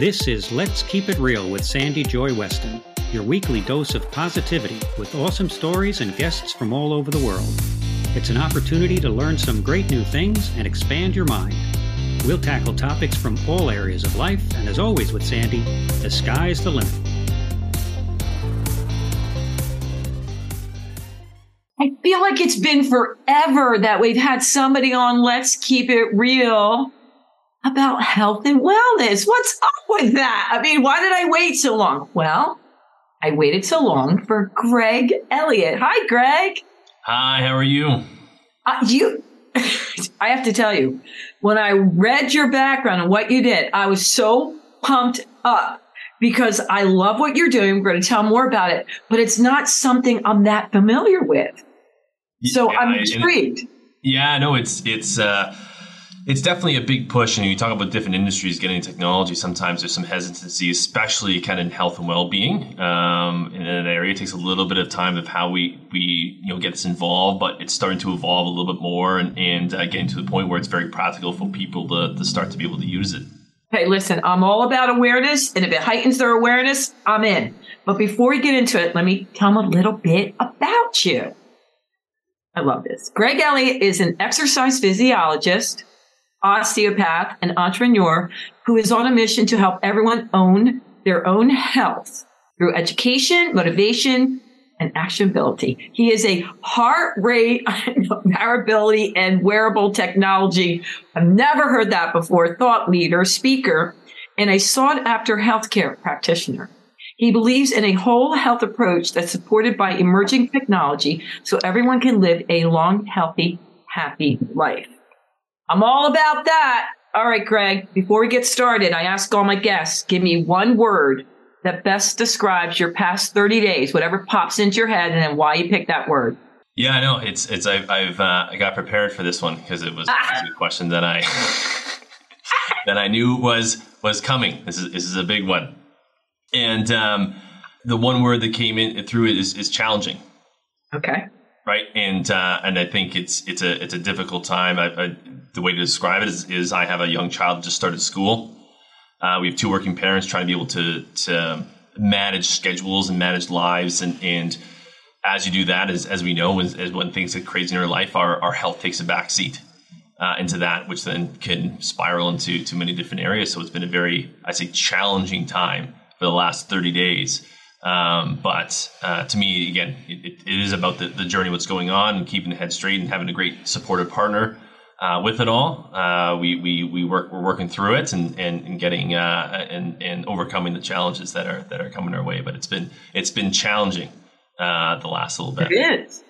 This is Let's Keep It Real with Sandy Joy Weston, your weekly dose of positivity with awesome stories and guests from all over the world. It's an opportunity to learn some great new things and expand your mind. We'll tackle topics from all areas of life, and as always with Sandy, the sky's the limit. I feel like it's been forever that we've had somebody on Let's Keep It Real about health and wellness. What's up with that? I mean, why did I wait so long? Well, I waited so long for Greg Elliott. Hi, Greg. Hi, how are you? I have to tell you, when I read your background and what you did, I was so pumped up because I love what you're doing. We're going to tell more about it, but it's not something I'm that familiar with. So yeah, I'm intrigued. It's definitely a big push. And you talk about different industries getting technology. Sometimes there's some hesitancy, especially kind of in health and well-being. In that area, it takes a little bit of time of how we get this involved, but it's starting to evolve a little bit more and getting to the point where it's very practical for people to start to be able to use it. Hey, listen, I'm all about awareness, and if it heightens their awareness, I'm in. But before we get into it, let me tell them a little bit about you. I love this. Greg Elliott is an exercise physiologist, osteopath, and entrepreneur who is on a mission to help everyone own their own health through education, motivation, and actionability. He is a heart rate, variability, and wearable technology. I've never heard that before. Thought leader, speaker, and a sought-after healthcare practitioner. He believes in a whole health approach that's supported by emerging technology so everyone can live a long, healthy, happy life. I'm all about that. All right, Greg, before we get started, I ask all my guests, give me one word that best describes your past 30 days, whatever pops into your head, and then why you picked that word. Yeah, I know. I got prepared for this one because it was a question that I knew was coming. This is a big one, and the one word that came in through it is challenging. Okay. Right, and I think it's a difficult time. The way to describe it is I have a young child just started school. We have two working parents trying to be able to manage schedules and manage lives. And as you do that, as we know, as when things get crazy in our life, our health takes a backseat into that, which then can spiral into too many different areas. So it's been a very, I say, challenging time for the last 30 days. But to me, again, it is about the journey, what's going on, and keeping the head straight and having a great supportive partner. With it all, we're working through it and getting and overcoming the challenges that are coming our way. But it's been challenging the last little bit. It is.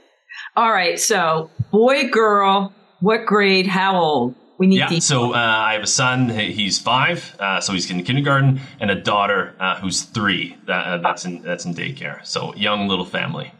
All right. So, boy, girl, what grade? How old? We need. Yeah. So I have a son. He's 5. So he's in kindergarten, and a daughter who's 3. That's in daycare. So young little family.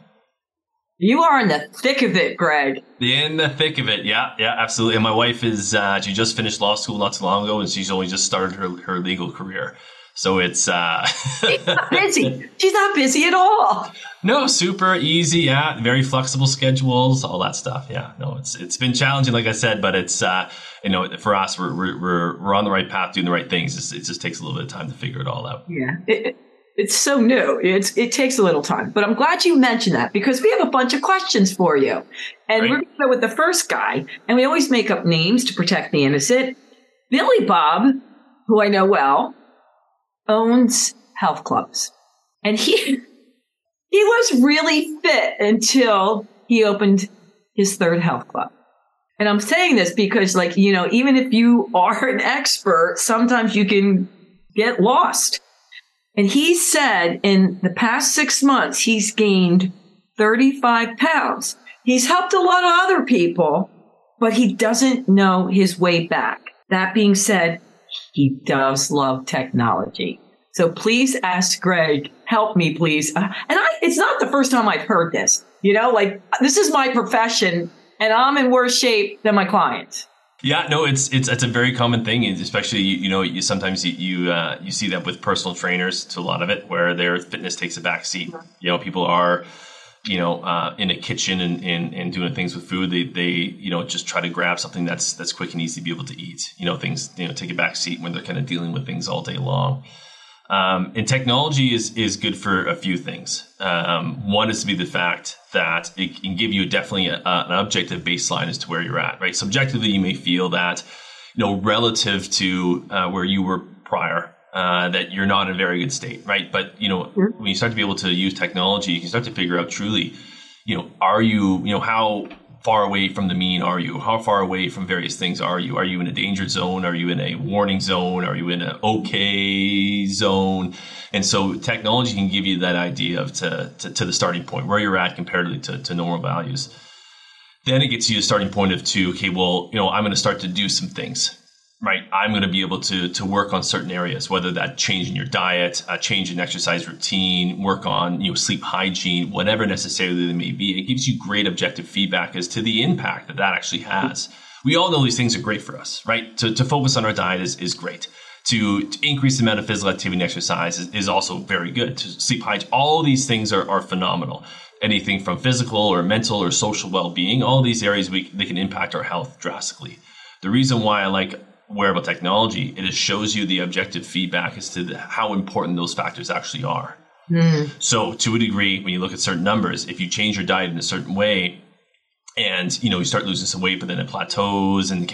You are in the thick of it, Greg. In the thick of it, yeah, absolutely. And my wife is, she just finished law school not too long ago, and she's only just started her legal career. So it's... She's not busy. She's not busy at all. No, super easy, yeah. Very flexible schedules, all that stuff, yeah. No, it's been challenging, like I said, but it's, for us, we're on the right path, doing the right things. It just takes a little bit of time to figure it all out. Yeah, It's so new. It takes a little time, but I'm glad you mentioned that because we have a bunch of questions for you. And Right. We're going to go with the first guy. And we always make up names to protect the innocent. Billy Bob, who I know well, owns health clubs. And he was really fit until he opened his third health club. And I'm saying this because, like, you know, even if you are an expert, sometimes you can get lost. And he said in the past 6 months, he's gained 35 pounds. He's helped a lot of other people, but he doesn't know his way back. That being said, he does love technology. So please ask Greg, help me, please. It's not the first time I've heard this. You know, like, this is my profession and I'm in worse shape than my clients. Yeah, no, it's a very common thing, especially, you see that with personal trainers to a lot of it, where their fitness takes a back seat. You know, people are in a kitchen and doing things with food, they just try to grab something that's quick and easy to be able to eat. Things take a back seat when they're kind of dealing with things all day long. And technology is good for a few things. One is to be the fact that it can give you definitely an objective baseline as to where you're at, right? Subjectively, you may feel that, relative to where you were prior, that you're not in a very good state, right? But, when you start to be able to use technology, you can start to figure out truly, are you, how far away from the mean are you? How far away from various things are you? Are you in a danger zone? Are you in a warning zone? Are you in an okay zone? And so technology can give you that idea of to the starting point, where you're at comparatively to normal values. Then it gets you a starting point of I'm going to start to do some things. Right, I'm going to be able to work on certain areas, whether that change in your diet, a change in exercise routine, work on sleep hygiene, whatever necessarily they may be. It gives you great objective feedback as to the impact that actually has. We all know these things are great for us, right? To focus on our diet is great. To increase the amount of physical activity and exercise is also very good. To sleep hygiene, all these things are phenomenal. Anything from physical or mental or social well-being, all these areas they can impact our health drastically. The reason why I like wearable technology, it shows you the objective feedback as to how important those factors actually are. So to a degree, when you look at certain numbers, if you change your diet in a certain way and you start losing some weight, but then it plateaus and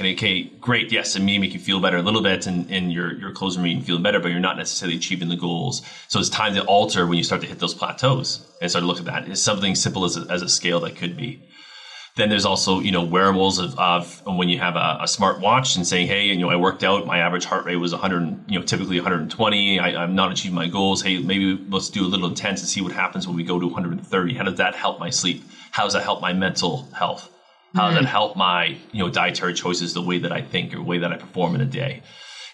great, yes, it may make you feel better a little bit and your clothes are making you feel better, but you're not necessarily achieving the goals. So it's time to alter when you start to hit those plateaus and start to look at that. It's something simple as a scale that could be. Then there's also, wearables of when you have a smart watch and saying, hey, I worked out, my average heart rate was 100, typically 120. I'm not achieving my goals. Hey, maybe let's do a little intense and see what happens when we go to 130. How does that help my sleep? How does that help my mental health? How does that help my, dietary choices, the way that I think or the way that I perform in a day?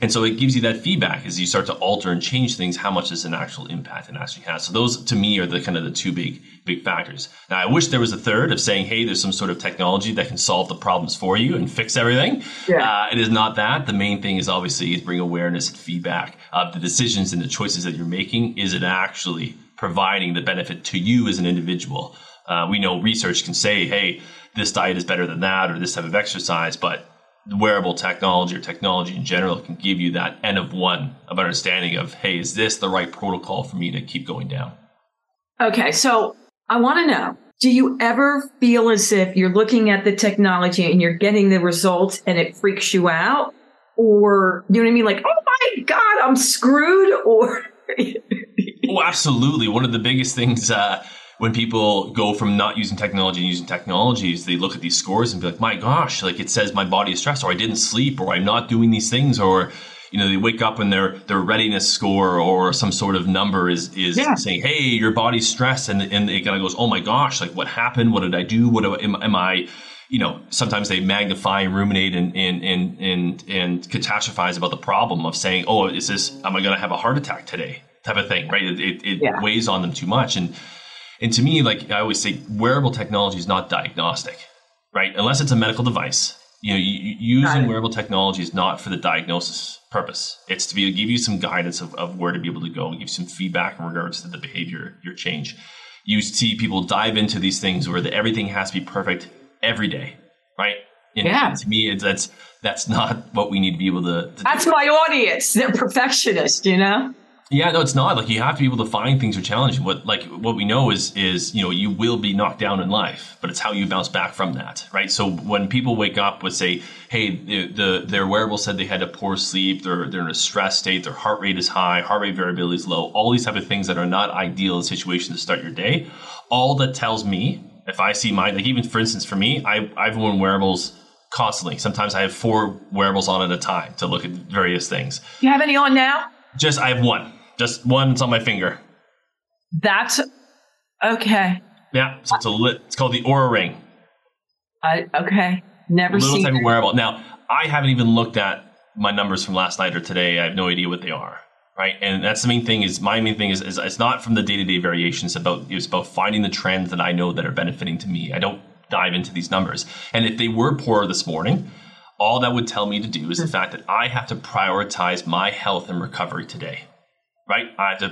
And so it gives you that feedback as you start to alter and change things, how much is an actual impact it actually has. So those, to me, are the kind of the two big factors. Now, I wish there was a third of saying, hey, there's some sort of technology that can solve the problems for you and fix everything. Yeah. It is not that. The main thing is obviously bring awareness and feedback of the decisions and the choices that you're making. Is it actually providing the benefit to you as an individual? We know research can say, hey, this diet is better than that or this type of exercise, but wearable technology or technology in general can give you that N of one of understanding of, hey, is this the right protocol for me to keep going down? Okay. So I want to know, do you ever feel as if you're looking at the technology and you're getting the results and it freaks you out? Or, you know what I mean? Like, oh my God, I'm screwed. Or oh, absolutely. One of the biggest things, when people go from not using technology and using technologies, they look at these scores and be like, my gosh, like it says my body is stressed, or I didn't sleep, or I'm not doing these things, or, they wake up and their readiness score or some sort of number is saying, hey, your body's stressed. And it kind of goes, oh my gosh, like what happened? What did I do? Am I, sometimes they magnify and ruminate and catastrophize about the problem of saying, oh, am I going to have a heart attack today? Type of thing, right? It weighs on them too much. And to me, like I always say, wearable technology is not diagnostic, right? Unless it's a medical device. Using wearable technology is not for the diagnosis purpose. It's to be able to give you some guidance of where to be able to go and give some feedback in regards to the behavior, your change. You see people dive into these things where everything has to be perfect every day, right? And to me, that's not what we need to be able to that's do. My audience. They're perfectionists, Yeah, no, it's not. Like you have to be able to find things or challenge. What we know is you will be knocked down in life, but it's how you bounce back from that, right? So when people wake up with say, hey, their wearable said they had a poor sleep, they're in a stress state, their heart rate is high, heart rate variability is low, all these type of things that are not ideal in situations to start your day. All that tells me, if I see mine, like even for instance for me, I've worn wearables constantly. Sometimes I have 4 wearables on at a time to look at various things. You have any on now? I have one. Just one. It's on my finger. That's okay. Yeah. So it's called the Oura Ring. Okay. Never seen it. Little type of wearable. Now, I haven't even looked at my numbers from last night or today. I have no idea what they are. Right. And that's the main thing is it's not from the day-to-day variations. It's about finding the trends that I know that are benefiting to me. I don't dive into these numbers. And if they were poor this morning, all that would tell me to do is the fact that I have to prioritize my health and recovery today. right? I have to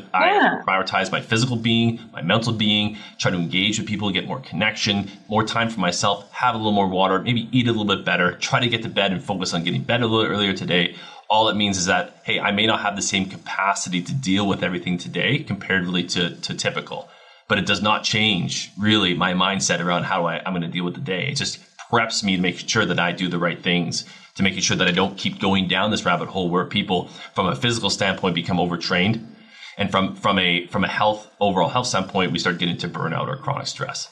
prioritize my physical being, my mental being, try to engage with people, get more connection, more time for myself, have a little more water, maybe eat a little bit better, try to get to bed and focus on getting bed a little earlier today. All it means is that, hey, I may not have the same capacity to deal with everything today comparatively to typical, but it does not change really my mindset around how I'm going to deal with the day. It just preps me to make sure that I do the right things, to making sure that I don't keep going down this rabbit hole where people from a physical standpoint become overtrained. And from a overall health standpoint, we start getting to burnout or chronic stress.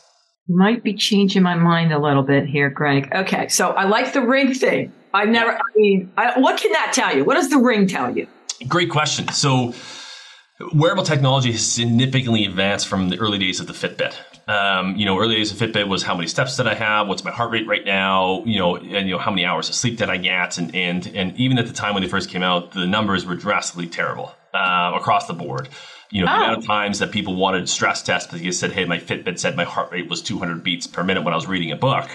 Might be changing my mind a little bit here, Greg. Okay. So I like the ring thing. What can that tell you? What does the ring tell you? Great question. So wearable technology has significantly advanced from the early days of the Fitbit. Early days of Fitbit was how many steps did I have? What's my heart rate right now? And how many hours of sleep did I get? And even at the time when they first came out, the numbers were drastically terrible across the board. The amount of times that people wanted stress tests because they said, hey, my Fitbit said my heart rate was 200 beats per minute when I was reading a book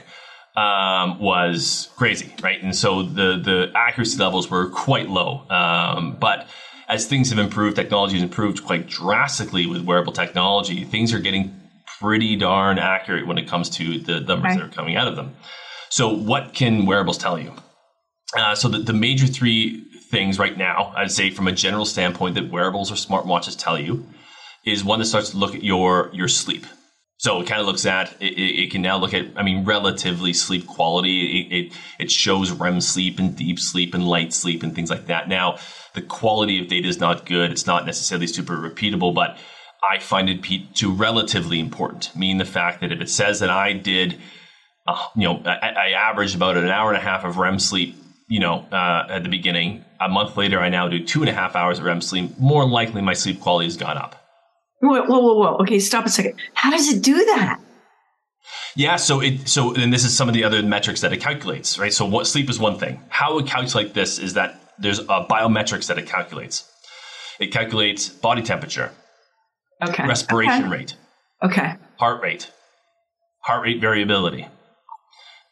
was crazy, right? And so the accuracy levels were quite low. But as things have improved, technology has improved quite drastically with wearable technology, things are getting pretty darn accurate when it comes to the numbers that are coming out of them. So what can wearables tell you? So the major three things right now, I'd say from a general standpoint that wearables or smartwatches tell you is one that starts to look at your sleep. So it kind of looks at, it can now look at, relatively sleep quality. It shows REM sleep and deep sleep and light sleep and things like that. Now, the quality of data is not good. It's not necessarily super repeatable, but I find it to relatively important, meaning the fact that if it says that I did, I averaged about an hour and a half of REM sleep, at the beginning, a month later, I now do 2.5 hours of REM sleep, more likely my sleep quality has gone up. Whoa. Okay, stop a second. How does it do that? Yeah, so this is some of the other metrics that it calculates, right? So what sleep is one thing. How it calculates this is that there's biometrics that it calculates. It calculates body temperature. Okay. Respiration rate. Okay. Heart rate variability. Okay.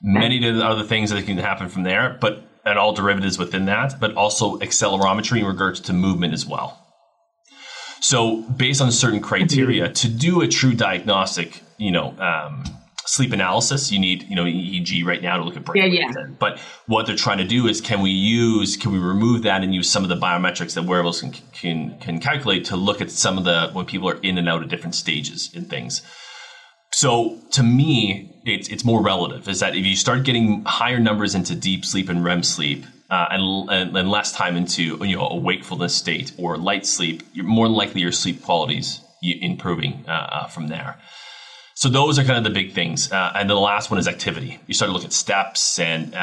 Many of the other things that can happen from there, and all derivatives within that, but also accelerometry in regards to movement as well. So based on certain criteria, to do a true diagnostic, sleep analysis, you need, EEG right now to look at brain. Yeah. But what they're trying to do is can we remove that and use some of the biometrics that wearables can calculate to look at some of when people are in and out of different stages and things. So to me, it's more relative is that if you start getting higher numbers into deep sleep and REM sleep and less time into, a wakefulness state or light sleep, you're more likely your sleep quality's improving from there. So those are kind of the big things. And the last one is activity. You start to look at steps and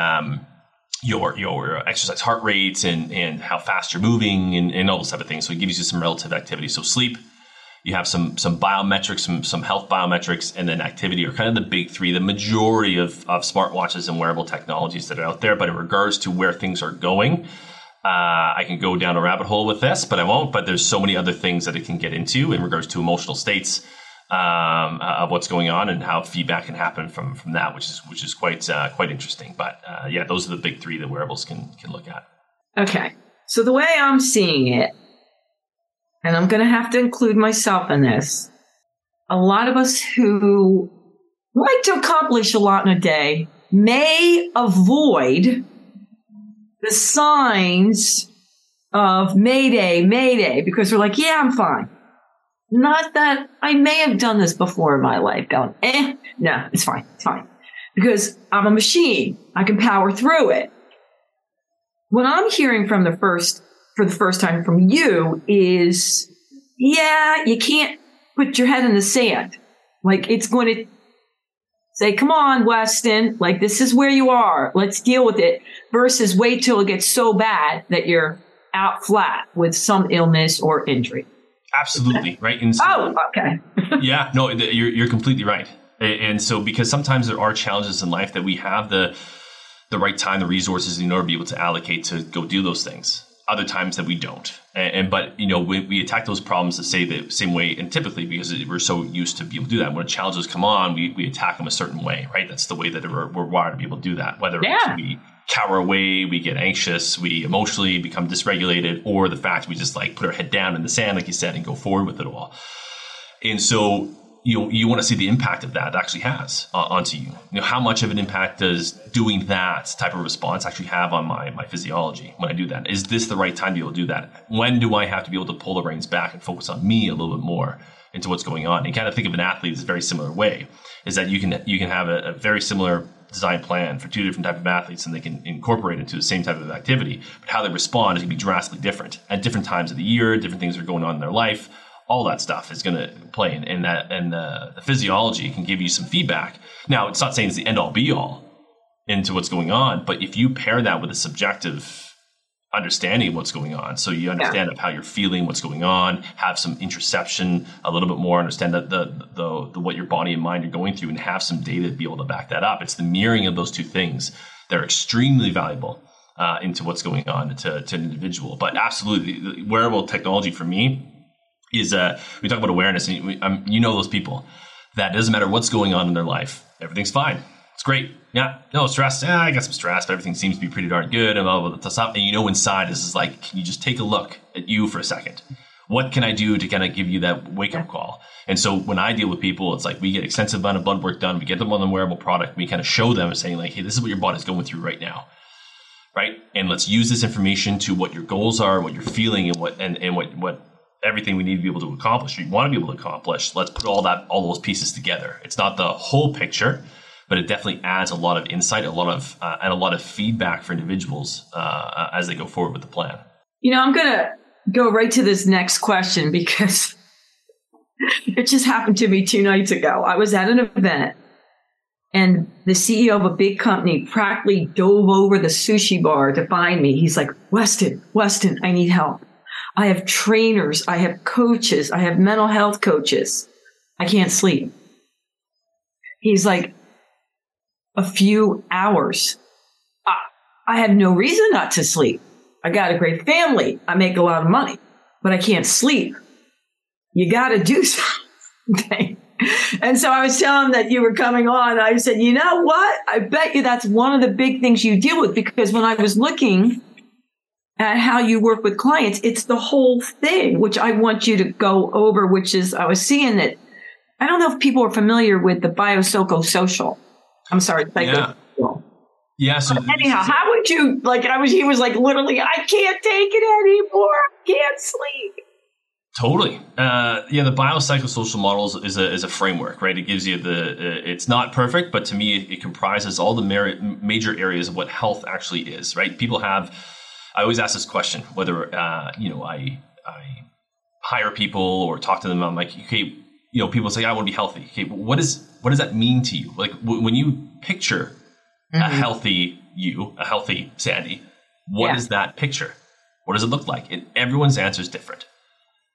your exercise heart rates and how fast you're moving and all those type of things. So it gives you some relative activity. So sleep, you have some biometrics, some health biometrics, and then activity are kind of the big three, the majority of smartwatches and wearable technologies that are out there. But in regards to where things are going, I can go down a rabbit hole with this, but I won't. But there's so many other things that it can get into in regards to emotional states. Of what's going on and how feedback can happen from that, which is quite interesting. But those are the big three that wearables can look at. Okay, so the way I'm seeing it, and I'm going to have to include myself in this, a lot of us who like to accomplish a lot in a day may avoid the signs of Mayday, because we're like, yeah, I'm fine. Not that I may have done this before in my life, going, no, it's fine. Because I'm a machine. I can power through it. What I'm hearing for the first time from you is, you can't put your head in the sand. Like, it's going to say, come on, Weston, like, this is where you are. Let's deal with it. Versus wait till it gets so bad that you're out flat with some illness or injury. Absolutely. Right. And so, okay. Yeah, no, you're completely right. And so, because sometimes there are challenges in life that we have the right time, the resources in order to be able to allocate to go do those things. Other times that we don't. But we attack those problems the same way. And typically because we're so used to be able to do that, when challenges come on, we attack them a certain way, right? That's the way that we're wired to be able to do that, whether it be cower away, we get anxious, we emotionally become dysregulated, or the fact we just like put our head down in the sand, like you said, and go forward with it all. And so you want to see the impact of that actually has onto you. You know, how much of an impact does doing that type of response actually have on my physiology when I do that? Is this the right time to be able to do that? When do I have to be able to pull the reins back and focus on me a little bit more into what's going on? And kind of think of an athlete as a very similar way, is that you can have a very similar design plan for two different types of athletes, and they can incorporate into the same type of activity, but how they respond is going to be drastically different at different times of the year. Different things are going on in their life. All that stuff is going to play in, and the physiology can give you some feedback. Now, it's not saying it's the end all be all into what's going on, but if you pair that with a subjective understanding of what's going on, so you understand of how you're feeling, what's going on, have some interception a little bit more, understand that the what your body and mind are going through, and have some data to be able to back that up. It's the mirroring of those two things that are extremely valuable into what's going on to an individual. But absolutely, wearable technology for me is we talk about awareness, and those people that it doesn't matter what's going on in their life, everything's fine, it's great. Yeah, no stress. Yeah, I got some stress, but everything seems to be pretty darn good. And blah, blah, blah. And inside this is like, can you just take a look at you for a second? What can I do to kind of give you that wake up call? And so when I deal with people, it's like we get extensive amount of blood work done. We get them on the wearable product. We kind of show them and saying like, hey, this is what your body's going through right now. Right. And let's use this information to what your goals are, what you're feeling, and what everything we need to be able to accomplish, or you want to be able to accomplish. Let's put all those pieces together. It's not the whole picture, but it definitely adds a lot of insight, and a lot of feedback for individuals as they go forward with the plan. I'm going to go right to this next question because it just happened to me 2 nights ago. I was at an event, and the CEO of a big company practically dove over the sushi bar to find me. He's like, Weston, I need help. I have trainers. I have coaches. I have mental health coaches. I can't sleep. He's like, a few hours. I have no reason not to sleep. I got a great family. I make a lot of money, but I can't sleep. You got to do something. And so I was telling him that you were coming on. I said, you know what? I bet you that's one of the big things you deal with, because when I was looking at how you work with clients, it's the whole thing, which I want you to go over, which is, I was seeing it. I don't know if people are familiar with the biopsychosocial. I'm sorry. Yeah. So anyhow, how would you like? He was like, literally, I can't take it anymore. I can't sleep. Totally. The biopsychosocial models is a framework, right? It gives you it's not perfect, but to me, it comprises all the major areas of what health actually is, right? People have. I always ask this question whether I hire people or talk to them. I'm like, okay. People say, I want to be healthy. Okay, what does that mean to you? Like when you picture a healthy you, a healthy Sandy, what is that picture? What does it look like? And everyone's answer is different.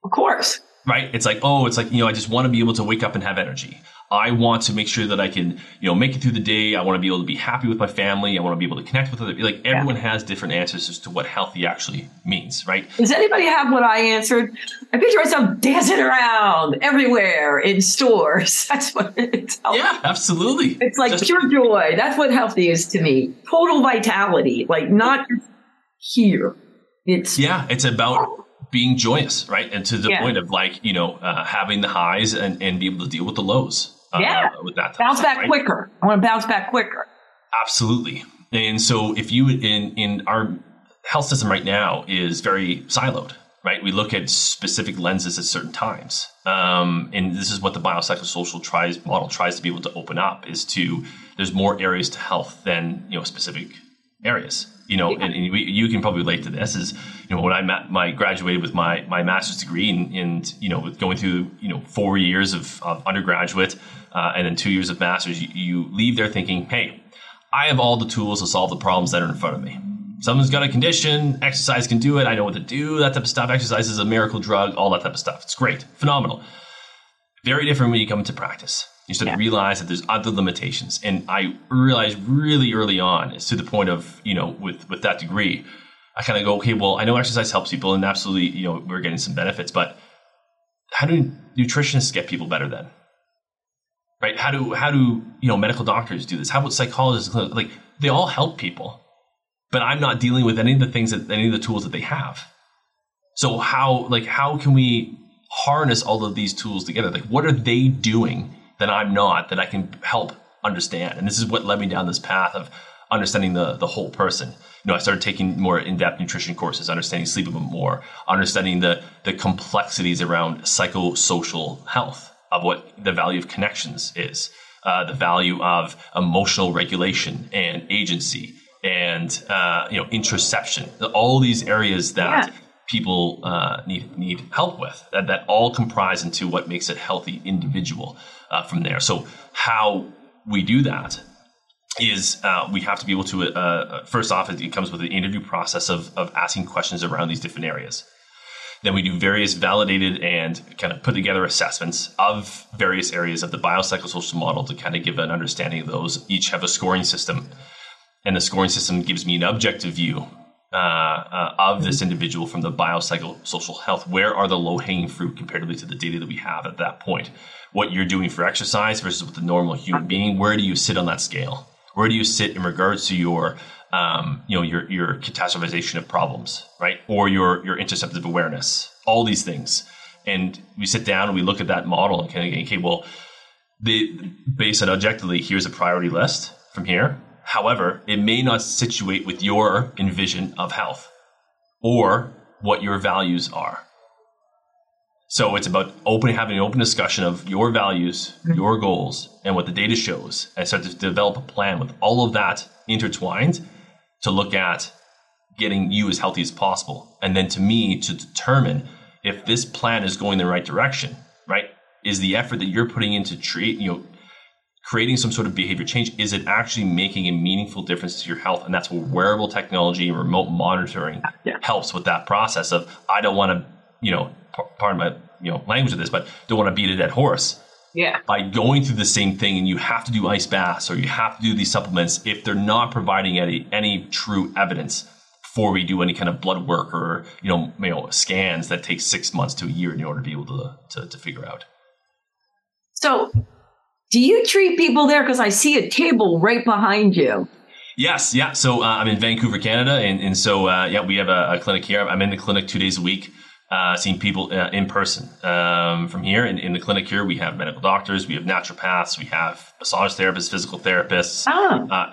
Of course. Right? It's like, I just want to be able to wake up and have energy. I want to make sure that I can, make it through the day. I want to be able to be happy with my family. I want to be able to connect with other people. Like everyone has different answers as to what healthy actually means, right? Does anybody have what I answered? I picture myself dancing around everywhere in stores. That's what it's. Yeah, absolutely. It's like pure joy. That's what healthy is to me. Total vitality. Like not here. It's about being joyous, right? And to the point of having the highs and be able to deal with the lows. With that bounce back quicker. I want to bounce back quicker. Absolutely. And so if you in our health system right now is very siloed, right? We look at specific lenses at certain times. And this is what the biopsychosocial model tries to be able to open up there's more areas to health than, specific areas. You can probably relate to this is, when I graduated with my master's degree and with going through, 4 years of undergraduate and then 2 years of master's, you leave there thinking, hey, I have all the tools to solve the problems that are in front of me. Someone's got a condition, exercise can do it. I know what to do, that type of stuff. Exercise is a miracle drug, all that type of stuff. It's great. Phenomenal. Very different when you come into practice. You start to realize that there's other limitations. And I realized really early on, it's to the point of, with that degree, I kind of go, okay, well, I know exercise helps people and absolutely, we're getting some benefits, but how do nutritionists get people better then? Right? How do medical doctors do this? How about psychologists? Like they all help people, but I'm not dealing with any of the things that any of the tools that they have. So how can we harness all of these tools together? Like, what are they doing that I'm not, that I can help understand? And this is what led me down this path of understanding the whole person. You know, I started taking more in-depth nutrition courses, understanding sleep a bit more, understanding the complexities around psychosocial health, of what the value of connections is, the value of emotional regulation and agency and, introception, all these areas that people need help with, that all comprise into what makes a healthy individual from there. So how we do that is we have to be able to, first off, it comes with an interview process of asking questions around these different areas. Then we do various validated and kind of put together assessments of various areas of the biopsychosocial model to kind of give an understanding of those. Each have a scoring system, and the scoring system gives me an objective view of this individual from the biopsychosocial health. Where are the low-hanging fruit comparatively to the data that we have at that point? What you're doing for exercise versus what the normal human being, where do you sit on that scale? Where do you sit in regards to your catastrophization of problems, right? Or your interceptive awareness, all these things. And we sit down and we look at that model and kind of, okay, well, based on objectively, here's a priority list from here. However, it may not situate with your envision of health or what your values are. So it's about having an open discussion of your values, your goals, and what the data shows, and start to develop a plan with all of that intertwined to look at getting you as healthy as possible. And then to me, to determine if this plan is going the right direction, right? Is the effort that you're putting into creating some sort of behavior change, is it actually making a meaningful difference to your health? And that's where wearable technology and remote monitoring helps with that process of, I don't want to, pardon my language of this, but don't want to beat a dead horse. Yeah. By going through the same thing, and you have to do ice baths or you have to do these supplements if they're not providing any true evidence before we do any kind of blood work or scans that take 6 months to a year in order to be able to figure out. So, do you treat people there? Because I see a table right behind you. Yes. Yeah. So I'm in Vancouver, Canada, and so we have a clinic here. I'm in the clinic 2 days a week. Seeing people in person from here. In the clinic here, we have medical doctors, we have naturopaths, we have massage therapists, physical therapists,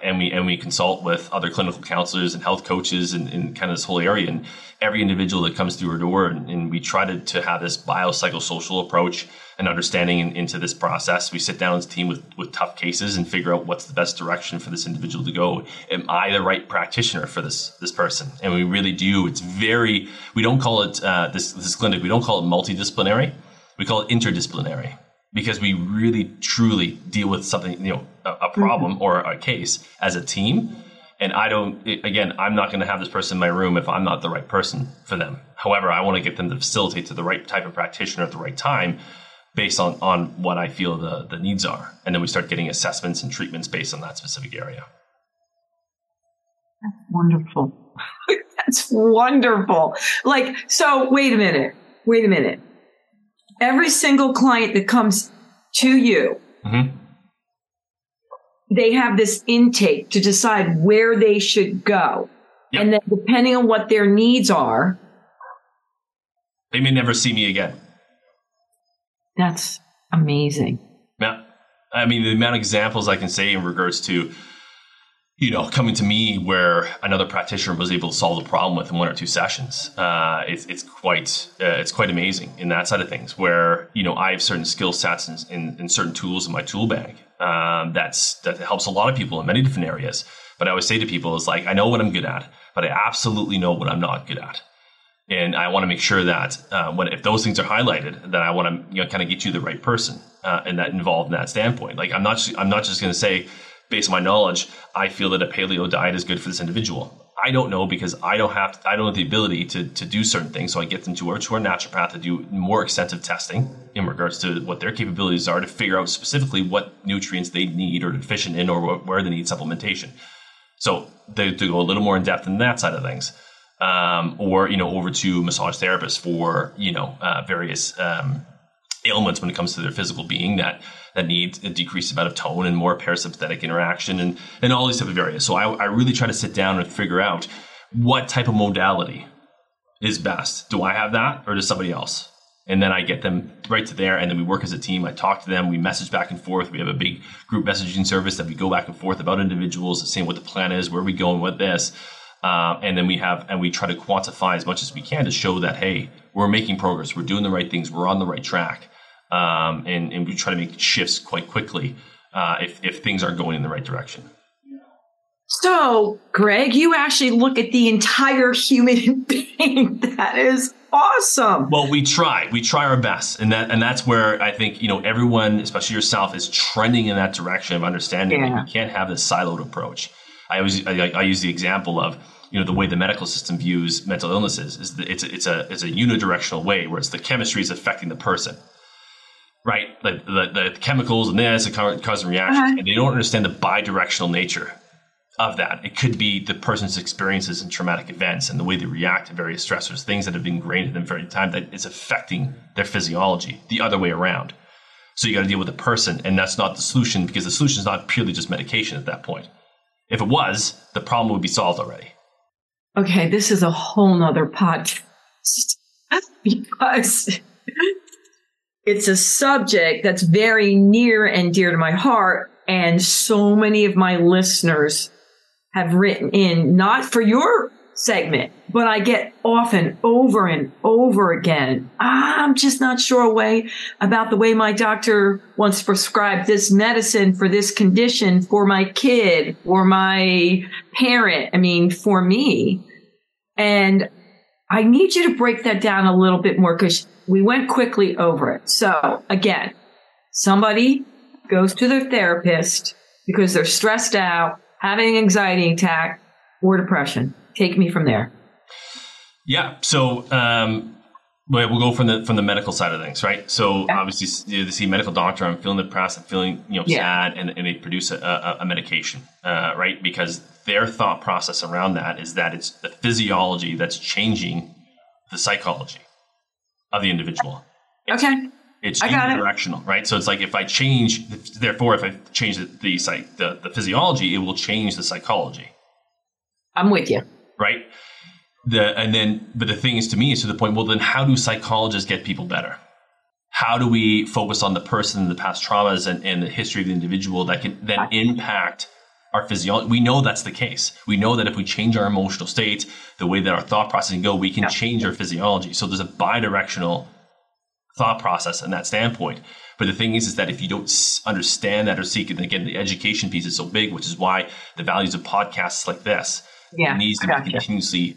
and we consult with other clinical counselors and health coaches and kind of this whole area. And every individual that comes through our door, and we try to have this biopsychosocial approach and understanding into this process. We sit down as a team with tough cases and figure out what's the best direction for this individual to go. Am I the right practitioner for this person? And we really do. It's very, we don't call it this clinic, we don't call it multidisciplinary. We call it interdisciplinary, because we really truly deal with something, a problem or a case as a team. And I'm not going to have this person in my room if I'm not the right person for them. However, I want to get them to facilitate to the right type of practitioner at the right time, based on what I feel the needs are. And then we start getting assessments and treatments based on that specific area. That's wonderful. That's wonderful. Like, so wait a minute. Every single client that comes to you, they have this intake to decide where they should go. Yep. And then depending on what their needs are, they may never see me again. That's amazing. Yeah. I mean, the amount of examples I can say in regards to, coming to me where another practitioner was able to solve the problem within 1 or 2 sessions. It's quite amazing in that side of things where, I have certain skill sets and certain tools in my tool bag. That helps a lot of people in many different areas. But I always say to people, it's like, I know what I'm good at, but I absolutely know what I'm not good at. And I want to make sure that if those things are highlighted, that I want to kind of get you the right person and that involved in that standpoint. Like, I'm not just going to say, based on my knowledge, I feel that a paleo diet is good for this individual. I don't know, because I don't have the ability to do certain things. So I get them to our naturopath to do more extensive testing in regards to what their capabilities are to figure out specifically what nutrients they need or deficient in, or where they need supplementation. So they go a little more in depth in that side of things. Over to massage therapists for various ailments when it comes to their physical being that needs a decreased amount of tone and more parasympathetic interaction and all these type of areas. So I really try to sit down and figure out what type of modality is best. Do I have that or does somebody else? And then I get them right to there, and then we work as a team. I talk to them. We message back and forth. We have a big group messaging service that we go back and forth about individuals, saying what the plan is, where we go and what this. And then we try to quantify as much as we can to show that, hey, we're making progress. We're doing the right things. We're on the right track. And we try to make shifts quite quickly if things aren't going in the right direction. So, Greg, you actually look at the entire human being. That is awesome. Well, we try our best. And that's where I think, everyone, especially yourself, is trending in that direction of understanding that you can't have this siloed approach. I use the example of, the way the medical system views mental illnesses is that it's a unidirectional way where it's the chemistry is affecting the person, right? Like the chemicals and this, the cause and reaction, and they don't understand the bidirectional nature of that. It could be the person's experiences and traumatic events and the way they react to various stressors, things that have been ingrained in them for a time that is affecting their physiology the other way around. So you got to deal with the person, and that's not the solution, because the solution is not purely just medication at that point. If it was, the problem would be solved already. Okay, this is a whole nother podcast because it's a subject that's very near and dear to my heart. And so many of my listeners have written in, not for your segment, but I get often over and over again, I'm just not sure about the way my doctor wants to prescribe this medicine for this condition for my kid or my parent. For me. And I need you to break that down a little bit more, because we went quickly over it. So again, somebody goes to their therapist because they're stressed out, having an anxiety attack or depression. Take me from there. Yeah. So, we'll go from the medical side of things, right? So obviously they see a medical doctor, I'm feeling depressed, I'm feeling, sad, and they produce a medication, right? Because their thought process around that is that it's the physiology that's changing the psychology of the individual. It's unidirectional, right? So it's like if I change the physiology, it will change the psychology. I'm with you. Right? But the thing is, to me, is to the point, well, then how do psychologists get people better? How do we focus on the person, the past traumas and the history of the individual that can then impact our physiology? We know that's the case. We know that if we change our emotional state, the way that our thought processing go, we can change our physiology. So there's a bidirectional thought process in that standpoint. But the thing is that if you don't understand that or seek it, and again, the education piece is so big, which is why the values of podcasts like this needs to be continuously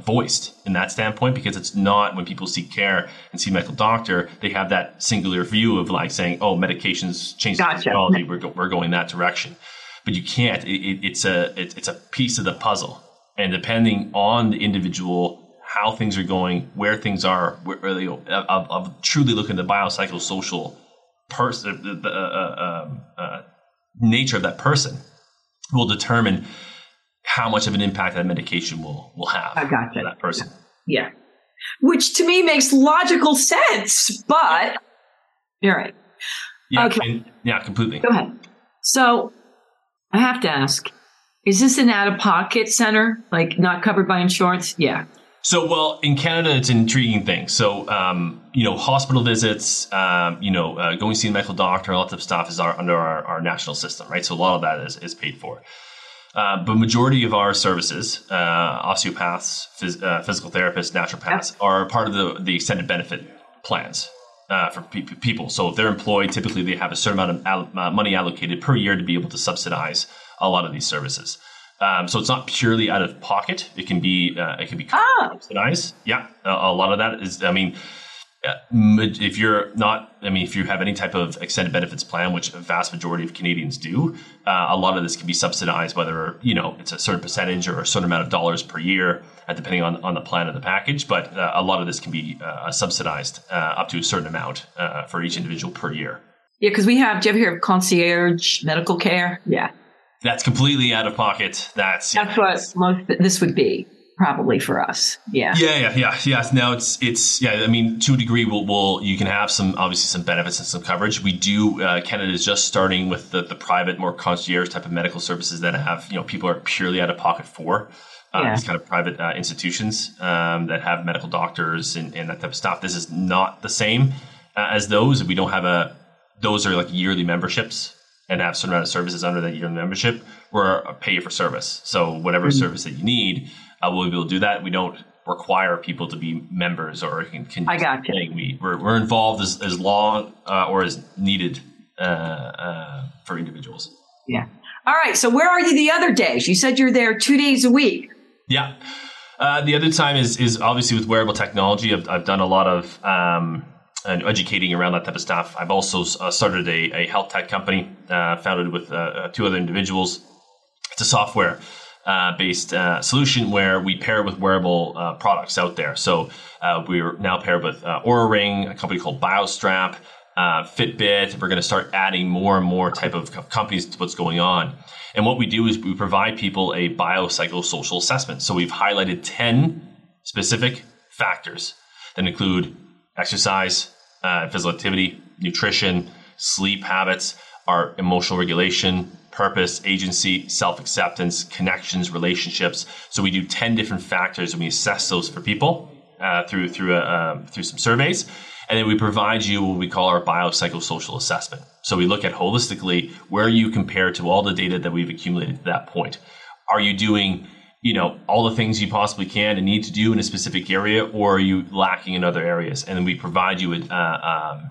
voiced in that standpoint, because it's not when people seek care and see a medical doctor, they have that singular view of like saying, oh, medications change the physiology, we're going that direction. But you can't. It's a piece of the puzzle. And depending on the individual, how things are going, where things are, I'll truly look at the biopsychosocial nature of that person will determine how much of an impact that medication will have on that person. Yeah. Which to me makes logical sense, but you're right. Yeah, okay. Completely. Go ahead. So I have to ask, is this an out-of-pocket center, like not covered by insurance? Yeah. So, well, in Canada, it's an intriguing thing. So, hospital visits, going to see a medical doctor, all that type of stuff is under our national system, right? So a lot of that is paid for. But majority of our services, osteopaths, physical therapists, naturopaths, are part of the extended benefit plans for people. So if they're employed, typically they have a certain amount of money allocated per year to be able to subsidize a lot of these services. So it's not purely out of pocket. It can be subsidized. Yeah, a lot of that is. If you're not, if you have any type of extended benefits plan, which a vast majority of Canadians do, a lot of this can be subsidized. Whether it's a certain percentage or a certain amount of dollars per year, depending on the plan and the package. But a lot of this can be subsidized up to a certain amount for each individual per year. Yeah, because we have. Do you ever hear of concierge medical care? Yeah. That's completely out of pocket. That's what most this would be. probably for us. Yeah. Now it's, I mean, to a degree, you can have some, obviously some benefits and some coverage. We do, Canada is just starting with the private, more concierge type of medical services that have, people are purely out of pocket for. These kind of private institutions that have medical doctors and that type of stuff. This is not the same as those. We don't have those are like yearly memberships and have a certain amount of services under that yearly membership. We're a pay for service. So whatever service that you need, we'll be able to do that. We don't require people to be members or can I got you. We're involved as long or as needed for individuals. Yeah. All right. So where are you the other days? You said you're there 2 days a week. Yeah. The other time is obviously with wearable technology. I've done a lot of educating around that type of stuff. I've also started a health tech company, founded with two other individuals. It's a software-based solution where we pair with wearable products out there. So we're now paired with Oura Ring, a company called BioStrap, Fitbit. We're going to start adding more and more type of companies to what's going on. And what we do is we provide people a biopsychosocial assessment. So we've highlighted 10 specific factors that include exercise, physical activity, nutrition, sleep habits, our emotional regulation, purpose, agency, self-acceptance, connections, relationships. So we do 10 different factors and we assess those for people through some surveys. And then we provide you what we call our biopsychosocial assessment. So we look at holistically where you compare to all the data that we've accumulated to that point. Are you doing, all the things you possibly can and need to do in a specific area, or are you lacking in other areas? And then we provide you with a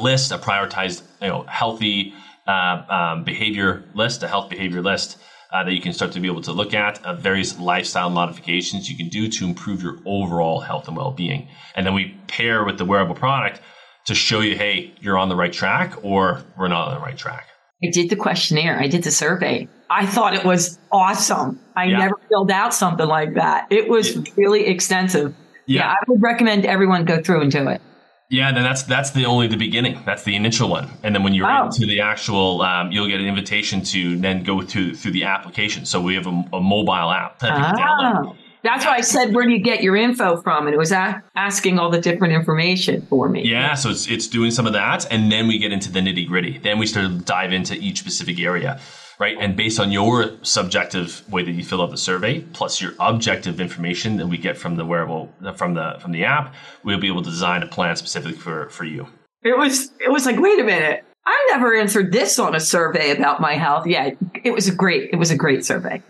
list, a prioritized, healthy behavior list, a health behavior list that you can start to be able to look at, various lifestyle modifications you can do to improve your overall health and well-being. And then we pair with the wearable product to show you, hey, you're on the right track or we're not on the right track. I did the questionnaire. I did the survey. I thought it was awesome. I never filled out something like that. It was really extensive. Yeah. I would recommend everyone go through and do it. Yeah, then that's the beginning. That's the initial one. And then when you're into the actual, you'll get an invitation to then go through the application. So we have a mobile app that you can download. That's why I said, where do you get your info from? And it was asking all the different information for me. Yeah, so it's doing some of that. And then we get into the nitty gritty. Then we start to dive into each specific area, right? And based on your subjective way that you fill out the survey, plus your objective information that we get from the wearable, from the app, we'll be able to design a plan specifically for you. It was like, wait a minute. I never answered this on a survey about my health. Yeah, it was a great survey.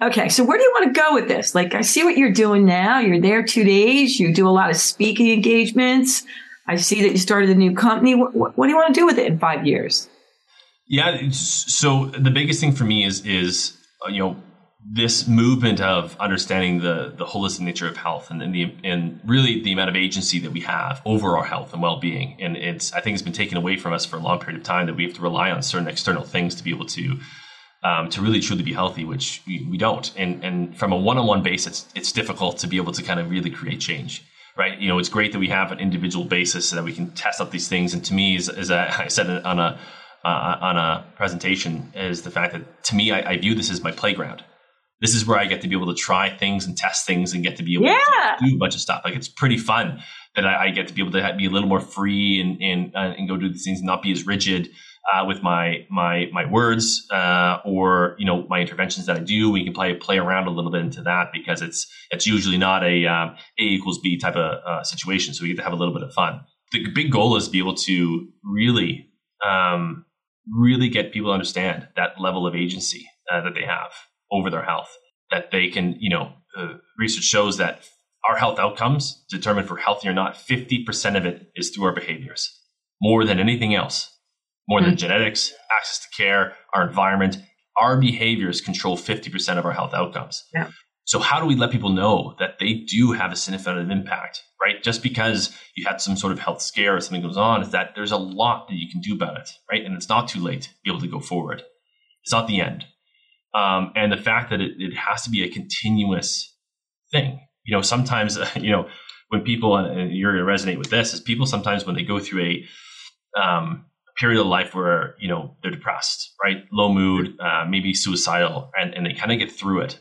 Okay, so where do you want to go with this? Like, I see what you're doing now. You're there 2 days. You do a lot of speaking engagements. I see that you started a new company. What do you want to do with it in 5 years? Yeah, so the biggest thing for me is this movement of understanding the holistic nature of health and really the amount of agency that we have over our health and well-being. And I think it's been taken away from us for a long period of time that we have to rely on certain external things to be able to really truly be healthy, which we don't. And from a one-on-one basis, it's difficult to be able to kind of really create change, right? It's great that we have an individual basis so that we can test out these things. And to me, as I said on a presentation, is the fact that to me, I view this as my playground. This is where I get to be able to try things and test things and get to be able to do a bunch of stuff. Like, it's pretty fun that I get to be able to be a little more free and go do these things and not be as rigid with my words or, my interventions that I do. We can play around a little bit into that because it's usually not a A equals B type of situation. So we get to have a little bit of fun. The big goal is to be able to really get people to understand that level of agency that they have over their health, that they can, research shows that our health outcomes determined for healthy or not, 50% of it is through our behaviors, more than anything else, more than genetics, access to care, our environment. Our behaviors control 50% of our health outcomes. Yeah. So how do we let people know that they do have a significant impact, right? Just because you had some sort of health scare or something goes on, is that there's a lot that you can do about it, right? And it's not too late to be able to go forward. It's not the end. And the fact that it has to be a continuous thing. Sometimes, when people, and you're going to resonate with this, is people sometimes when they go through a period of life where, they're depressed, right? Low mood, maybe suicidal, and they kind of get through it.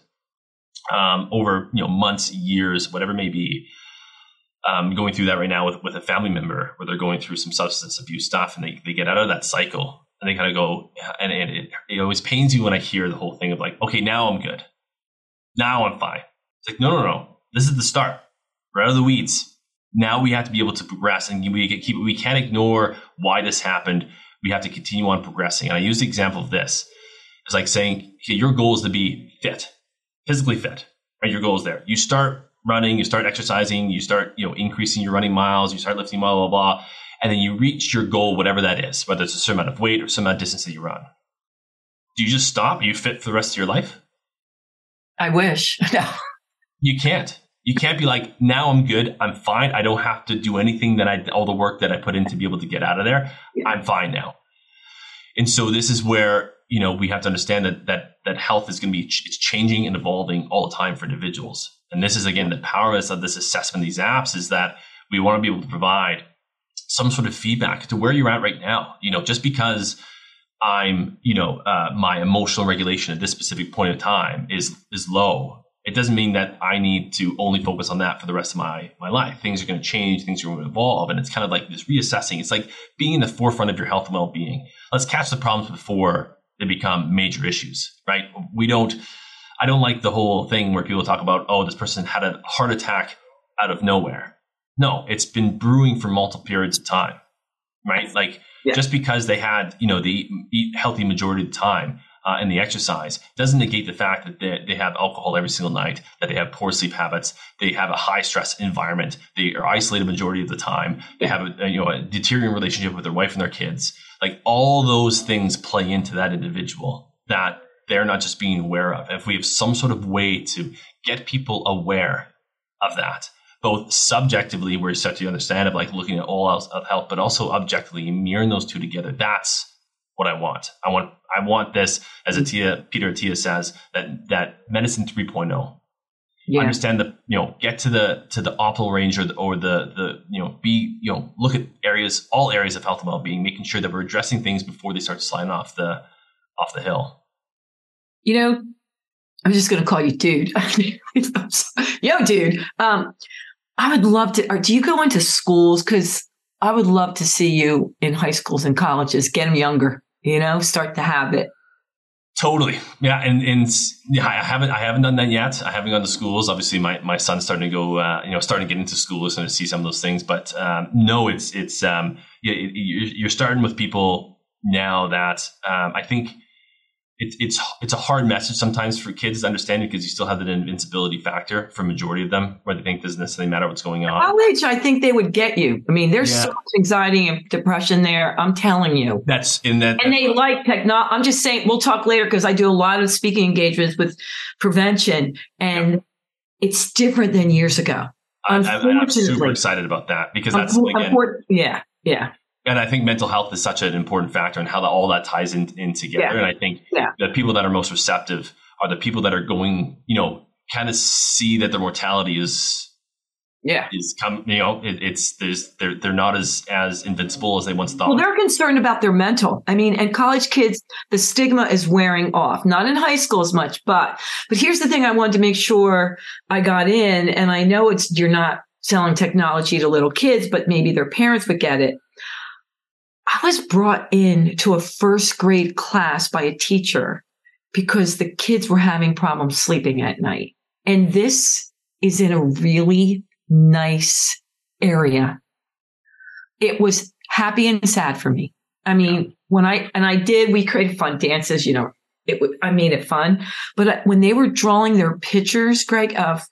over, months, years, whatever it may be. I'm going through that right now with a family member where they're going through some substance abuse stuff, and they get out of that cycle and they kind of go, and it always pains you when I hear the whole thing of like, okay, now I'm good. Now I'm fine. It's like, no. This is the start. We're out of the weeds. Now we have to be able to progress, and we can't ignore why this happened. We have to continue on progressing. And I use the example of this. It's like saying, okay, your goal is to be fit, physically fit, right? Your goal is there. You start running, you start exercising, you start, increasing your running miles, you start lifting, blah, blah, blah. And then you reach your goal, whatever that is, whether it's a certain amount of weight or some amount of distance that you run. Do you just stop? Are you fit for the rest of your life? I wish. You can't. You can't be like, now I'm good. I'm fine. I don't have to do anything all the work that I put in to be able to get out of there. Yeah. I'm fine now. And so this is where, we have to understand that health is going to be, it's changing and evolving all the time for individuals. And this is, again, the power of this assessment, these apps, is that we want to be able to provide some sort of feedback to where you're at right now. Just because I'm, my emotional regulation at this specific point in time is low, it doesn't mean that I need to only focus on that for the rest of my life. Things are going to change. Things are going to evolve. And it's kind of like this reassessing. It's like being in the forefront of your health and well-being. Let's catch the problems before they become major issues, right? I don't like the whole thing where people talk about, this person had a heart attack out of nowhere. No, it's been brewing for multiple periods of time, right? Like, yeah. Just because they had, they eat healthy majority of the time and the exercise doesn't negate the fact that they have alcohol every single night, that they have poor sleep habits, they have a high stress environment, they are isolated majority of the time, they have a deteriorating relationship with their wife and their kids. Like, all those things play into that individual that they're not just being aware of. If we have some sort of way to get people aware of that, both subjectively, where you start to understand of like looking at all else of health, but also objectively, mirroring those two together. That's what I want. I want this, as Peter Attia says, that medicine 3.0. Yeah. Understand the, get to the optimal range or look at all areas of health and well-being, making sure that we're addressing things before they start to slide off the hill. I'm just going to call you dude. Yo, dude. I would love to, do you go into schools? Because I would love to see you in high schools and colleges, get them younger, start the habit. Totally. Yeah. And yeah, I haven't done that yet. I haven't gone to schools. Obviously my son's starting to go, starting to get into schools and to see some of those things, but no, you're starting with people now that I think, It's a hard message sometimes for kids to understand, because you still have that invincibility factor for a majority of them, where they think doesn't necessarily matter what's going on. College, I think they would get you. I mean, there's so much anxiety and depression there. I'm telling you. They like technology. I'm just saying, we'll talk later, because I do a lot of speaking engagements with prevention, and it's different than years ago. I'm super excited about that, because that's important. Yeah. Yeah. And I think mental health is such an important factor, and how all that ties in together. Yeah. And I think the people that are most receptive are the people that are going, kind of see that their mortality is coming. They're not as invincible as they once thought. Well, they're concerned about their mental. I mean, and college kids, the stigma is wearing off. Not in high school as much, but here's the thing: I wanted to make sure I got in, and I know you're not selling technology to little kids, but maybe their parents would get it. I was brought in to a first grade class by a teacher because the kids were having problems sleeping at night. And this is in a really nice area. It was happy and sad for me. I mean, we created fun dances, I made it fun. But when they were drawing their pictures, Greg, of,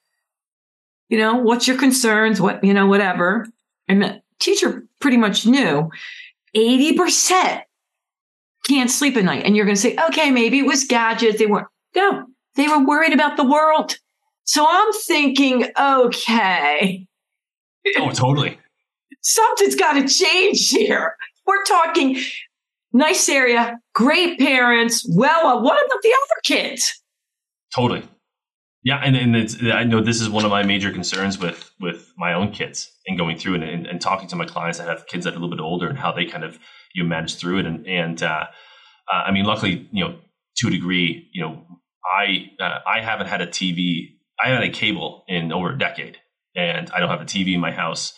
what's your concerns? What, whatever. And the teacher pretty much knew. 80% can't sleep at night. And you're going to say, okay, maybe it was gadgets. They were worried about the world. So I'm thinking, okay. Oh, totally. Something's got to change here. We're talking nice area, great parents. Well, what about the other kids? Totally. Yeah. And I know this is one of my major concerns with my own kids, and going through and talking to my clients that have kids that are a little bit older, and how they kind of, manage through it. And I mean, luckily, to a degree, I haven't had a TV. I haven't had a cable in over a decade, and I don't have a TV in my house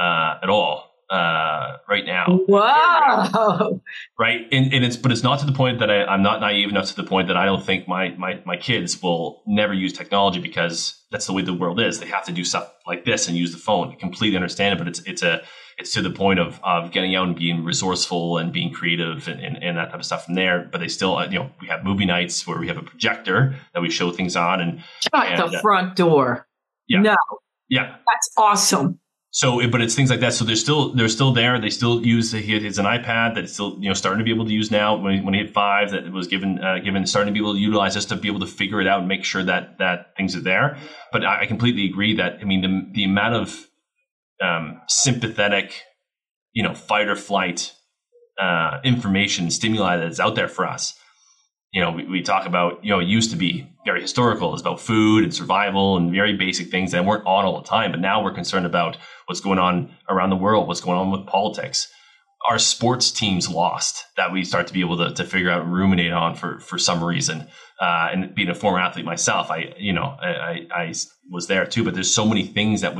at all right now. Wow! Right, and it's but it's not to the point that I'm not naive enough to the point that I don't think my kids will never use technology, because that's the way the world is. They have to do stuff like this and use the phone. I completely understand it, but it's to the point of getting out and being resourceful and being creative and that type of stuff from there. But they still, we have movie nights where we have a projector that we show things on and shut the front door. Yeah. No. Yeah. That's awesome. So, but it's things like that. So they're still there. They still use it's an iPad that's still, starting to be able to use now. When he hit 5, that it was given starting to be able to utilize just to be able to figure it out and make sure that things are there. But I completely agree that, the amount of sympathetic, fight or flight information stimuli that's out there for us. We talk about, it used to be very historical. It's about food and survival and very basic things that weren't on all the time. But now we're concerned about what's going on around the world, what's going on with politics. Our sports teams lost that we start to be able to figure out and ruminate on for some reason. And being a former athlete myself, I was there too. But there's so many things that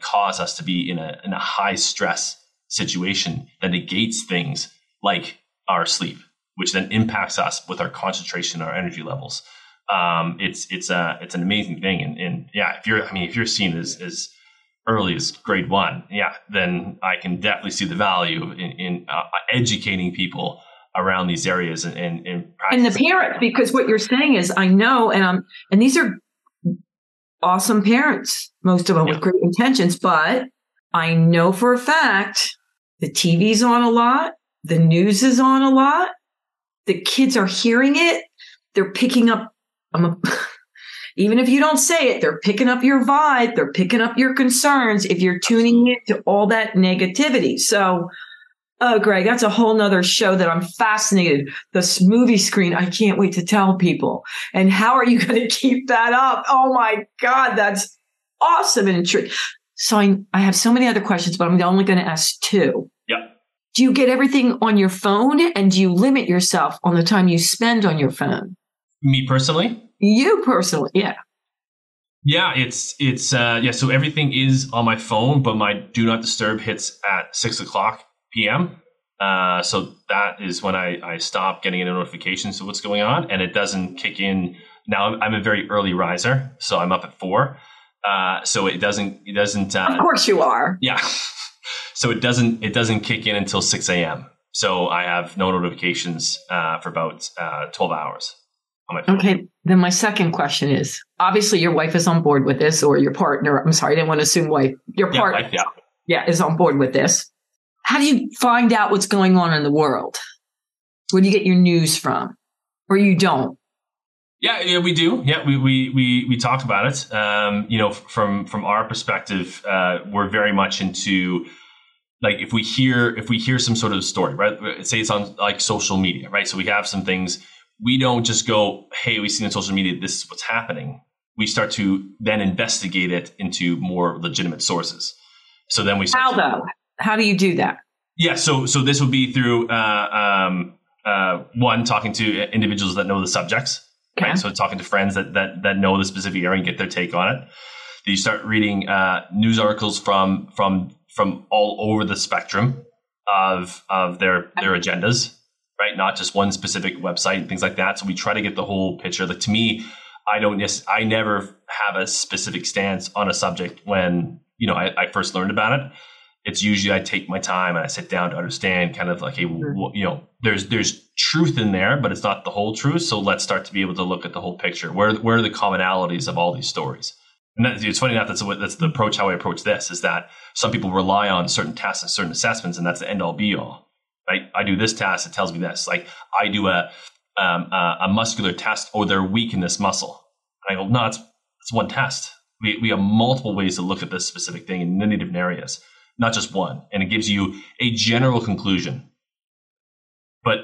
cause us to be in a high stress situation that negates things like our sleep, which then impacts us with our concentration, our energy levels. It's an amazing thing. And yeah, if you're seen as early as grade 1, yeah, then I can definitely see the value in educating people around these areas and practicing. And the parent, because what you're saying is, I know, and these are awesome parents, most of them with great intentions, but I know for a fact the TV's on a lot, the news is on a lot. The kids are hearing it. They're picking up, even if you don't say it, they're picking up your vibe. They're picking up your concerns if you're tuning in to all that negativity. So, Greg, that's a whole nother show that I'm fascinated. This movie screen, I can't wait to tell people. And how are you going to keep that up? Oh, my God, that's awesome and intriguing. So I have so many other questions, but I'm only going to ask 2. Do you get everything on your phone, and do you limit yourself on the time you spend on your phone? Me personally? You personally, yeah. Yeah, it's so everything is on my phone, but my do not disturb hits at 6:00 p.m. So that is when I stop getting any notifications of what's going on, and it doesn't kick in. Now I'm a very early riser, so I'm up at 4. So it doesn't. Of course you are. Yeah. So it doesn't kick in until 6 a.m. So I have no notifications for about 12 hours on my phone. Okay. Then my second question is, obviously your wife is on board with this, or your partner. I'm sorry, I didn't want to assume wife. Your partner is on board with this. How do you find out what's going on in the world? Where do you get your news from? Or you don't? Yeah, we do. Yeah, we talk about it. From our perspective, we're very much into... Like if we hear some sort of story, right? Say it's on like social media, right? So we have some things. We don't just go, hey, we seen on social media, this is what's happening. We start to then investigate it into more legitimate sources. So then we start. How do you do that? Yeah. So this would be through, one, talking to individuals that know the subjects, okay. Right? So talking to friends that know the specific area and get their take on it. Then you start reading news articles from all over the spectrum of their agendas, right? Not just one specific website and things like that. So we try to get the whole picture. Like to me, I never have a specific stance on a subject when, I first learned about it. It's usually I take my time and I sit down to understand kind of like, hey, there's truth in there, but it's not the whole truth. So let's start to be able to look at the whole picture. Where are the commonalities of all these stories? And it's funny enough, that's the approach, how I approach this, is that some people rely on certain tasks and certain assessments, and that's the end-all, be-all, right? I do this task, it tells me this. Like, I do a muscular test, or they're weak in this muscle. And I go, no, it's one test. We have multiple ways to look at this specific thing in many different areas, not just one. And it gives you a general conclusion, but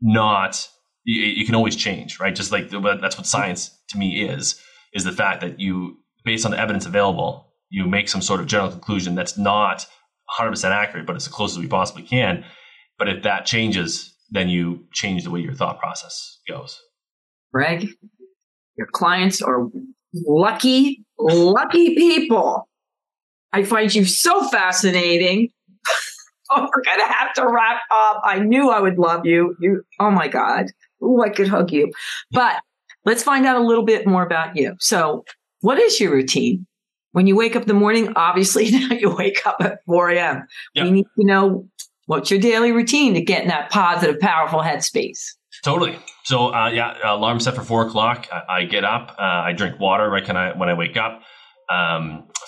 not – you can always change, right? Just like that's what science to me is the fact that you – based on the evidence available, you make some sort of general conclusion that's not 100% accurate, but it's as close as we possibly can. But if that changes, then you change the way your thought process goes. Greg, Your clients are lucky, lucky people. I find you so fascinating. Oh, we're going to have to wrap up. I knew I would love you. Oh my God. Ooh, I could hug you. But let's find out a little bit more about you. So what is your routine? When you wake up in the morning, obviously now you wake up at 4 a.m. Yep. We need to know what's your daily routine to get in that positive, powerful headspace. Totally. So alarm set for 4 o'clock. I get up. I drink water when I wake up.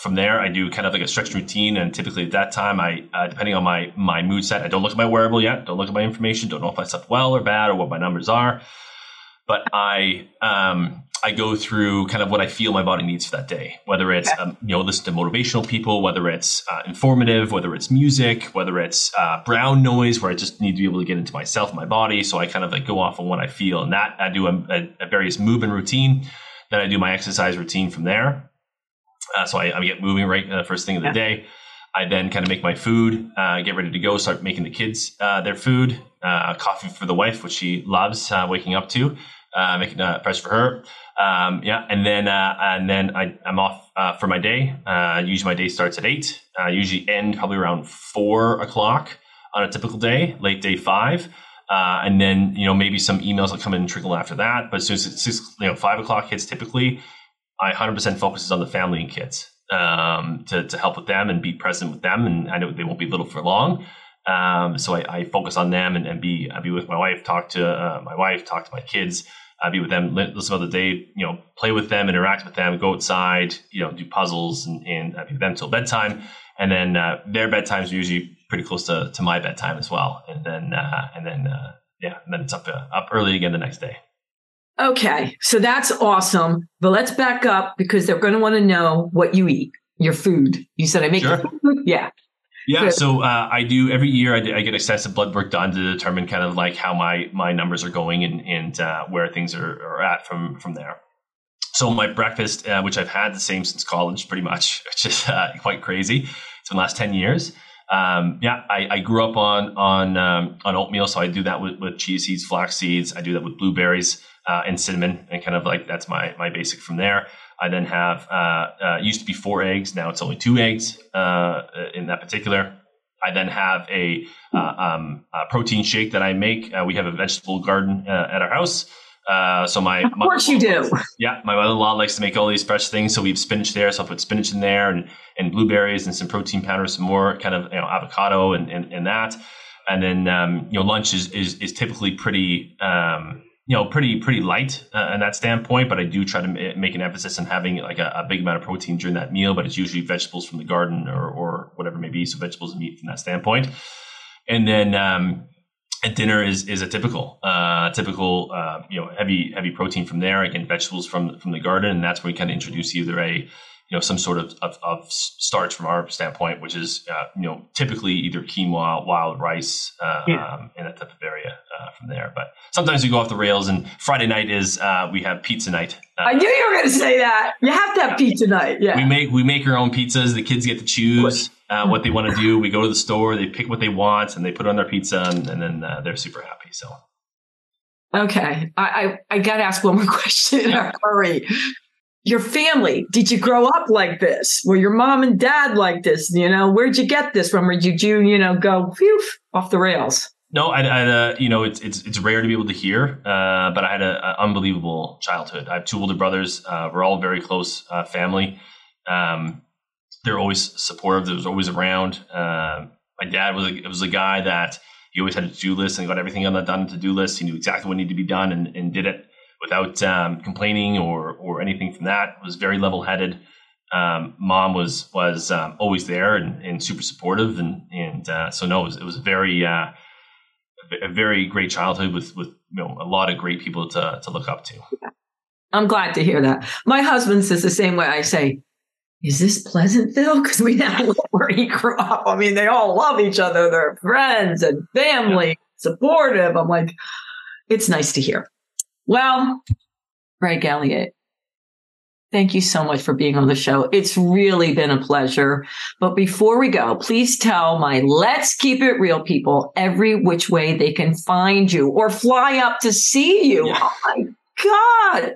From there, I do kind of like a stretch routine. And typically at that time, I depending on my mood set, I don't look at my wearable yet. Don't look at my information. Don't know if I slept well or bad or what my numbers are. But I go through kind of what I feel my body needs for that day, whether it's, listen to motivational people, whether it's informative, whether it's music, whether it's brown noise, where I just need to be able to get into myself, my body. So I kind of like go off on what I feel, and that I do a various movement routine. Then I do my exercise routine from there. So I get moving right first thing of the day. I then kind of make my food, get ready to go, start making the kids their food, coffee for the wife, which she loves waking up to. Making a press for her. And then I'm off for my day. Usually my day starts at 8. I usually end probably around 4 o'clock on a typical day, late day 5. And then, maybe some emails will come in and trickle after that. But as soon as it's 5 o'clock hits typically, I 100% focuses on the family and kids to help with them and be present with them. And I know they won't be little for long. So I focus on them and be with my wife, talk to my kids, be with them, listen to the day, play with them, interact with them, go outside, do puzzles and be with them till bedtime. And then, their bedtimes are usually pretty close to my bedtime as well. And then it's up early again the next day. Okay. So that's awesome. But let's back up because they're going to want to know what you eat, your food. You said I make your food? Yeah. Yeah. So I do every year I get excessive blood work done to determine kind of like how my numbers are going and where things are at from there. So my breakfast, which I've had the same since college pretty much, which is quite crazy. It's been the last 10 years. I grew up on oatmeal. So I do that with chia seeds, flax seeds. I do that with blueberries and cinnamon, and kind of like that's my basic from there. I then have, used to be 4 eggs. Now it's only 2 eggs, in that particular. I then have a protein shake that I make. We have a vegetable garden at our house. So of course you do. Yeah. My mother-in-law likes to make all these fresh things. So we have spinach there. So I'll put spinach in there and blueberries and some protein powder, some more kind of, avocado and that. And then, lunch is typically pretty, pretty light in that standpoint, but I do try to make an emphasis on having like a big amount of protein during that meal, but it's usually vegetables from the garden or whatever it may be. So vegetables and meat from that standpoint. And then at dinner is a typical heavy protein from there. Again, vegetables from the garden, and that's where we kind of introduce either some sort of starch from our standpoint, which is typically either quinoa, wild rice, in that type of area from there. But sometimes we go off the rails, and Friday night is we have pizza night. I knew you were going to say that. You have to have pizza night. Yeah, we make our own pizzas. The kids get to choose what they want to do. We go to the store, they pick what they want, and they put it on their pizza, and then they're super happy. So okay, I got to ask one more question. Hurry. Your family, did you grow up like this? Were your mom and dad like this? Where'd you get this from? Or did you, go phew, off the rails? No, I it's rare to be able to hear, but I had an unbelievable childhood. I have 2 older brothers. We're all very close family. They're always supportive. They was always around. My dad was a guy that he always had a to-do list and got everything on the to-do list. He knew exactly what needed to be done and did it without complaining or anything from that. Was very level-headed. Mom was always there and super supportive, it was a very great childhood with a lot of great people to look up to. Yeah. I'm glad to hear that. My husband says the same way. I say, is this Pleasantville? Because we now live where he grew up. I mean, they all love each other. They're friends and family, supportive. I'm like, it's nice to hear. Well, Greg Elliott, thank you so much for being on the show. It's really been a pleasure. But before we go, please tell my Let's Keep It Real people every which way they can find you or fly up to see you. Yeah. Oh, my God.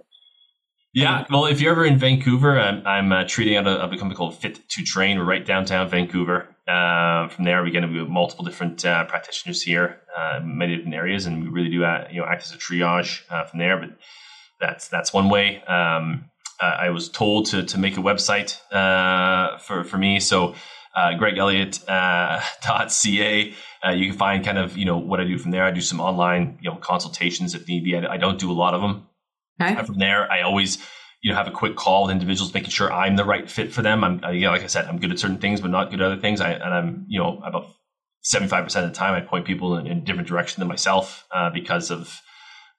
Yeah, well, if you're ever in Vancouver, I'm treating out of a company called Fit to Train. We're right downtown Vancouver. From there, we're going to be with multiple different practitioners here, many different areas, and we really do act as a triage from there. But that's one way. I was told to make a website for me, so Greg Elliott.ca. You can find kind of what I do from there. I do some online consultations if need be. I don't do a lot of them. Okay. From there, I always have a quick call with individuals, making sure I'm the right fit for them. Like I said, I'm good at certain things, but not good at other things. I'm about 75% of the time I point people in a different direction than myself because of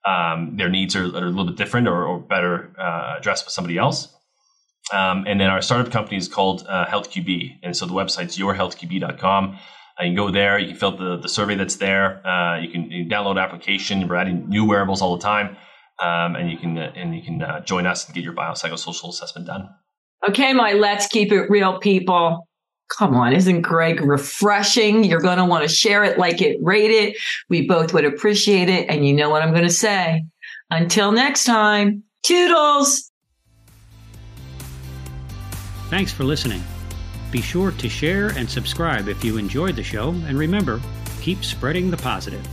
their needs are a little bit different or better addressed with somebody else. And then our startup company is called HealthQB, and so the website's yourhealthqb.com. You can go there, you can fill out the survey that's there. You can download an application. We're adding new wearables all the time. And you can join us and get your biopsychosocial assessment done. Okay, my Let's Keep It Real people. Come on, isn't Greg refreshing? You're going to want to share it, like it, rate it. We both would appreciate it. And you know what I'm going to say. Until next time, toodles. Thanks for listening. Be sure to share and subscribe if you enjoyed the show. And remember, keep spreading the positive.